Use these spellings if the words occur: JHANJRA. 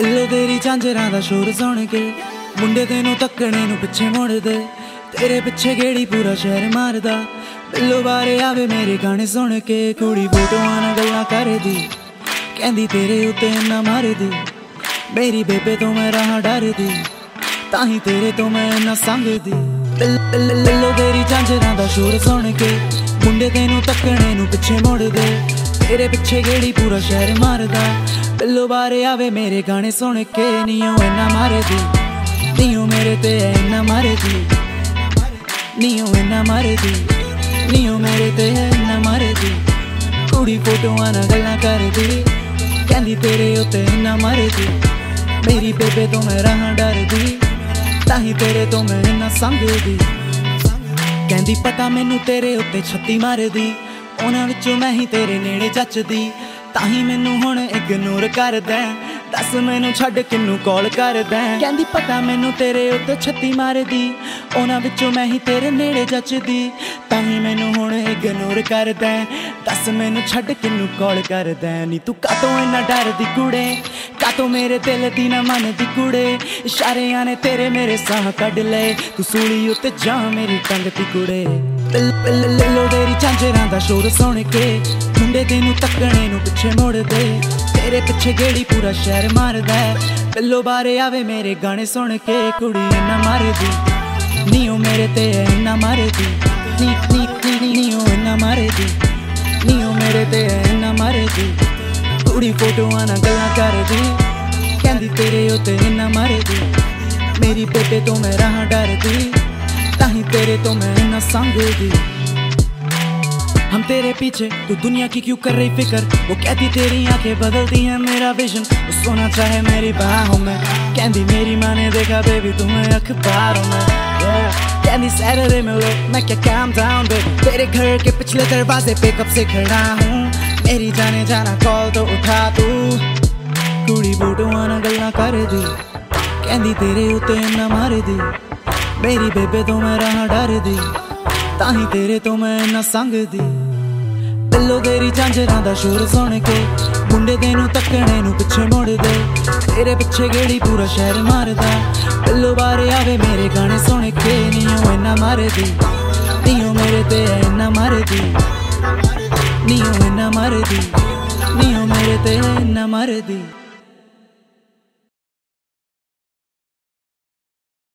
इल्लो तेरी झांजरा दा शोर सुन के मुंडे तेनू तकने नू पिछे मोड़ दे, तेरे पिछे गेड़ी पूरा शहर मारदा। बिल्लो बारे आवे मेरे गाने सुन के, कुड़ी फोटोआं नाल गल्लां करदी, कहंदी तेरे उत्ते इन्ना मारदी। मेरी बेबे तो मैं रहां डरदी, ताहीं तेरे तो मैं इन्ना संभदी। बिल्लो तेरी झांजरा दा शोर सुन के मुंडे तेनू तकने नू पिछे मोड़ दे, तेरे पिछे गेड़ी पूरा शहर मारदा। बिल्लो बारे आवे मेरे गाने सुन के, नियो इन्ना मारदी, नियो मेरे ते इन्ना मारदी, नियो इन्ना मारदी, नियो मेरे ते इन्ना मारदी। कुड़ी फोटोआं नाल गल्लां करदी, कहंदी तेरे उत्ते इन्ना मारदी। मेरी बेबे तो मैं रहां डरदी, ताहीं तेरे तो मैं इन्ना संभदी। कहंदी पता मैनू तेरे उत्ते छत्ती मारदी, उन्हां विचों मैं ही तेरे नेड़े जचदी। ताहीं मैनू हुण इग्नोर कर दै, दस मैनू छड्ड किन्नू कॉल कर दै। कहंदी पता मैनू तेरे उत्ते छत्ती मारदी, उन्हां विचों मैं ही तेरे नेड़े जचदी। ताहीं मैनू हुण इग्नोर कर दै, दस मैनू छड्ड किन्नू कॉल कर दै। नी तू कातों इन्ना डरदी कुड़े, कातों मेरे दिल दी ना मनदी कुड़े। इशारियां ने तेरे मेरे साह कढ ले, तू सूली उत्ते जा मेरी टंग दी कुड़े। इल्लो तेरी झांजरा दा शोर सुन के मुंडे तेनू तकने नू पिछे मोड़ दे, तेरे पिछे गेड़ी पूरा शहर मारदा। बिल्लो बारे आवे मेरे गाने सुन के, कुड़ी इन्ना मारदी, नियो मेरे ते इन्ना मारदी, नियो इन्ना मारदी, नियो मेरे ते इन्ना मारदी। कुड़ी फोटोआं नाल गल्लां करदी, कहंदी तेरे उत्ते इन्ना मारदी। मेरी बेबे तो मैं रहां डरदी, ताहीं तेरे तो मैं इन्ना संभदी। हम तेरे पीछे, तू दुनिया की क्यों कर रही फिक्र। वो कहती तेरी आंखें बदलती हैं मेरा विजन, वो सोना चाहे मेरी बाहों में। कहती मेरी माँ ने देखा बेबी तुम्हें अखबारों में। कहती सैटरडे मिलो, मैं क्या काम डाउन बे, तेरे घर के पिछले दरवाजे पे कब से खड़ा हूँ। मेरी जाने जाना कॉल तो उठा तू, कुड़ी बूटोआं नाल गल्लां करदी, कहती तेरे उत्ते इन्ना मारदी। मेरी बेबे तो मैं रहां डरदी, ताहीं तेरे तो मैं इन्ना संभदी। बिल्लो तेरी झांजरा दा शोर सुन के मुंडे तेनू तकने नू पिछे मोड़ दे, तेरे पिछे गेड़ी पूरा शहर मारदा। बिल्लो बारे आवे मेरे गाने सुन के, नियो इन्ना मारदी, नियो मेरे ते इन्ना मारदी, नियो इन्ना मारदी, नियो मेरे ते इन्ना मारदी।